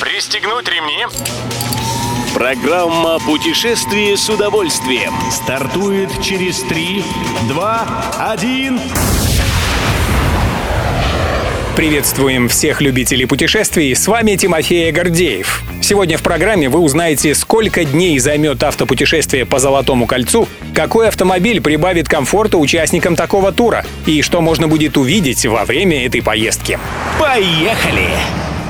Пристегнуть ремни. Программа «Путешествие с удовольствием» стартует через 3, 2, 1... Приветствуем всех любителей путешествий, с вами Тимофей Гордеев. Сегодня в программе вы узнаете, сколько дней займет автопутешествие по Золотому кольцу, какой автомобиль прибавит комфорта участникам такого тура и что можно будет увидеть во время этой поездки. Поехали!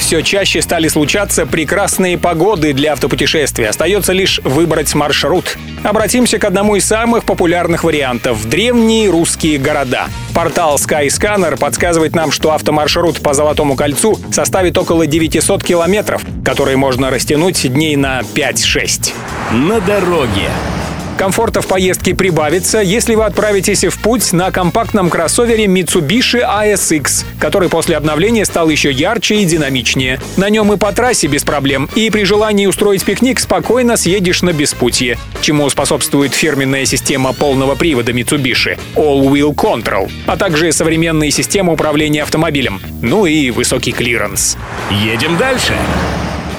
Все чаще стали случаться прекрасные погоды для автопутешествия. Остается лишь выбрать маршрут. Обратимся к одному из самых популярных вариантов – древние русские города. Портал SkyScanner подсказывает нам, что автомаршрут по Золотому кольцу составит около 900 километров, которые можно растянуть дней на 5-6. На дороге. Комфорта в поездке прибавится, если вы отправитесь в путь на компактном кроссовере Mitsubishi ASX, который после обновления стал еще ярче и динамичнее. На нем и по трассе без проблем, и при желании устроить пикник спокойно съедешь на беспутье, чему способствует фирменная система полного привода Mitsubishi All-Wheel Control, а также современные системы управления автомобилем, ну и высокий клиренс. Едем дальше!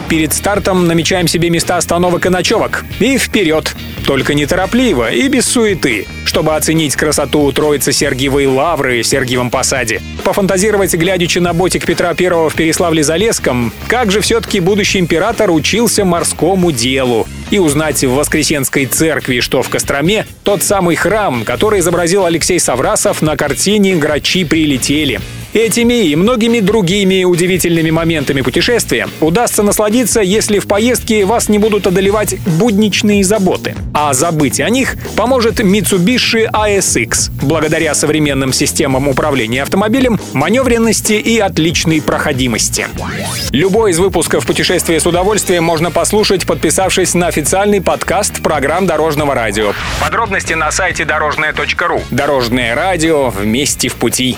Перед стартом намечаем себе места остановок и ночевок. И вперед! Только неторопливо и без суеты, чтобы оценить красоту Троицы Сергиевой Лавры в Сергиевом Посаде. Пофантазировать, глядячи на ботик Петра I в Переславле-Залесском, как же все-таки будущий император учился морскому делу. И узнать в Воскресенской церкви, что в Костроме, тот самый храм, который изобразил Алексей Саврасов на картине «Грачи прилетели». Этими и многими другими удивительными моментами путешествия удастся насладиться, если в поездке вас не будут одолевать будничные заботы. А забыть о них поможет Mitsubishi ASX, благодаря современным системам управления автомобилем, маневренности и отличной проходимости. Любой из выпусков «Путешествия с удовольствием» можно послушать, подписавшись на официальный подкаст программ Дорожного радио. Подробности на сайте дорожное.ру. Дорожное радио. Вместе в пути.